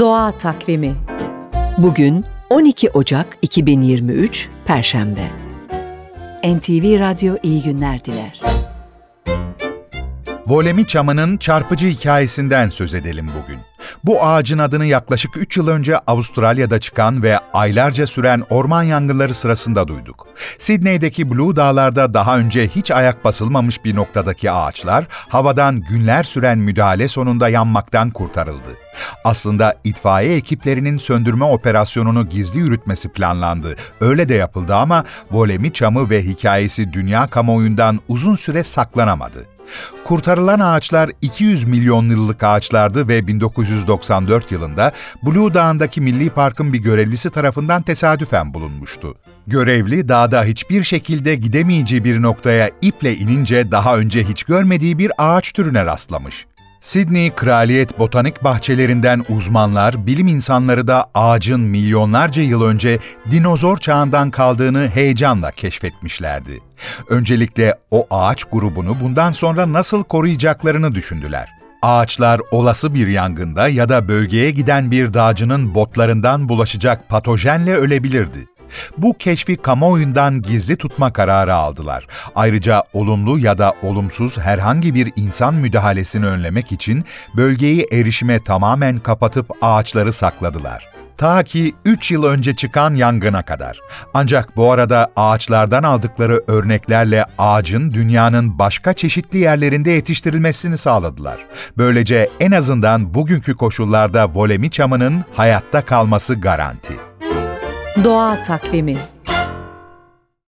Doğa Takvimi. Bugün 12 Ocak 2023 Perşembe. NTV Radyo iyi günler diler. Wollemi çamının çarpıcı hikayesinden söz edelim bugün. Bu ağacın adını yaklaşık 3 yıl önce Avustralya'da çıkan ve aylarca süren orman yangınları sırasında duyduk. Sydney'deki Blue Dağlar'da daha önce hiç ayak basılmamış bir noktadaki ağaçlar, havadan günler süren müdahale sonunda yanmaktan kurtarıldı. Aslında itfaiye ekiplerinin söndürme operasyonunu gizli yürütmesi planlandı. Öyle de yapıldı ama Wollemi çamı ve hikayesi dünya kamuoyundan uzun süre saklanamadı. Kurtarılan ağaçlar 200 milyon yıllık ağaçlardı ve 1994 yılında Blue Dağı'ndaki Milli Park'ın bir görevlisi tarafından tesadüfen bulunmuştu. Görevli dağda hiçbir şekilde gidemeyeceği bir noktaya iple inince daha önce hiç görmediği bir ağaç türüne rastlamış. Sydney Kraliyet Botanik bahçelerinden uzmanlar, bilim insanları da ağacın milyonlarca yıl önce dinozor çağından kaldığını heyecanla keşfetmişlerdi. Öncelikle o ağaç grubunu bundan sonra nasıl koruyacaklarını düşündüler. Ağaçlar olası bir yangında ya da bölgeye giden bir dağcının botlarından bulaşacak patojenle ölebilirdi. Bu keşfi kamuoyundan gizli tutma kararı aldılar. Ayrıca olumlu ya da olumsuz herhangi bir insan müdahalesini önlemek için bölgeyi erişime tamamen kapatıp ağaçları sakladılar. Ta ki 3 yıl önce çıkan yangına kadar. Ancak bu arada ağaçlardan aldıkları örneklerle ağacın dünyanın başka çeşitli yerlerinde yetiştirilmesini sağladılar. Böylece en azından bugünkü koşullarda Wollemi çamının hayatta kalması garanti. Doğa Takvimi.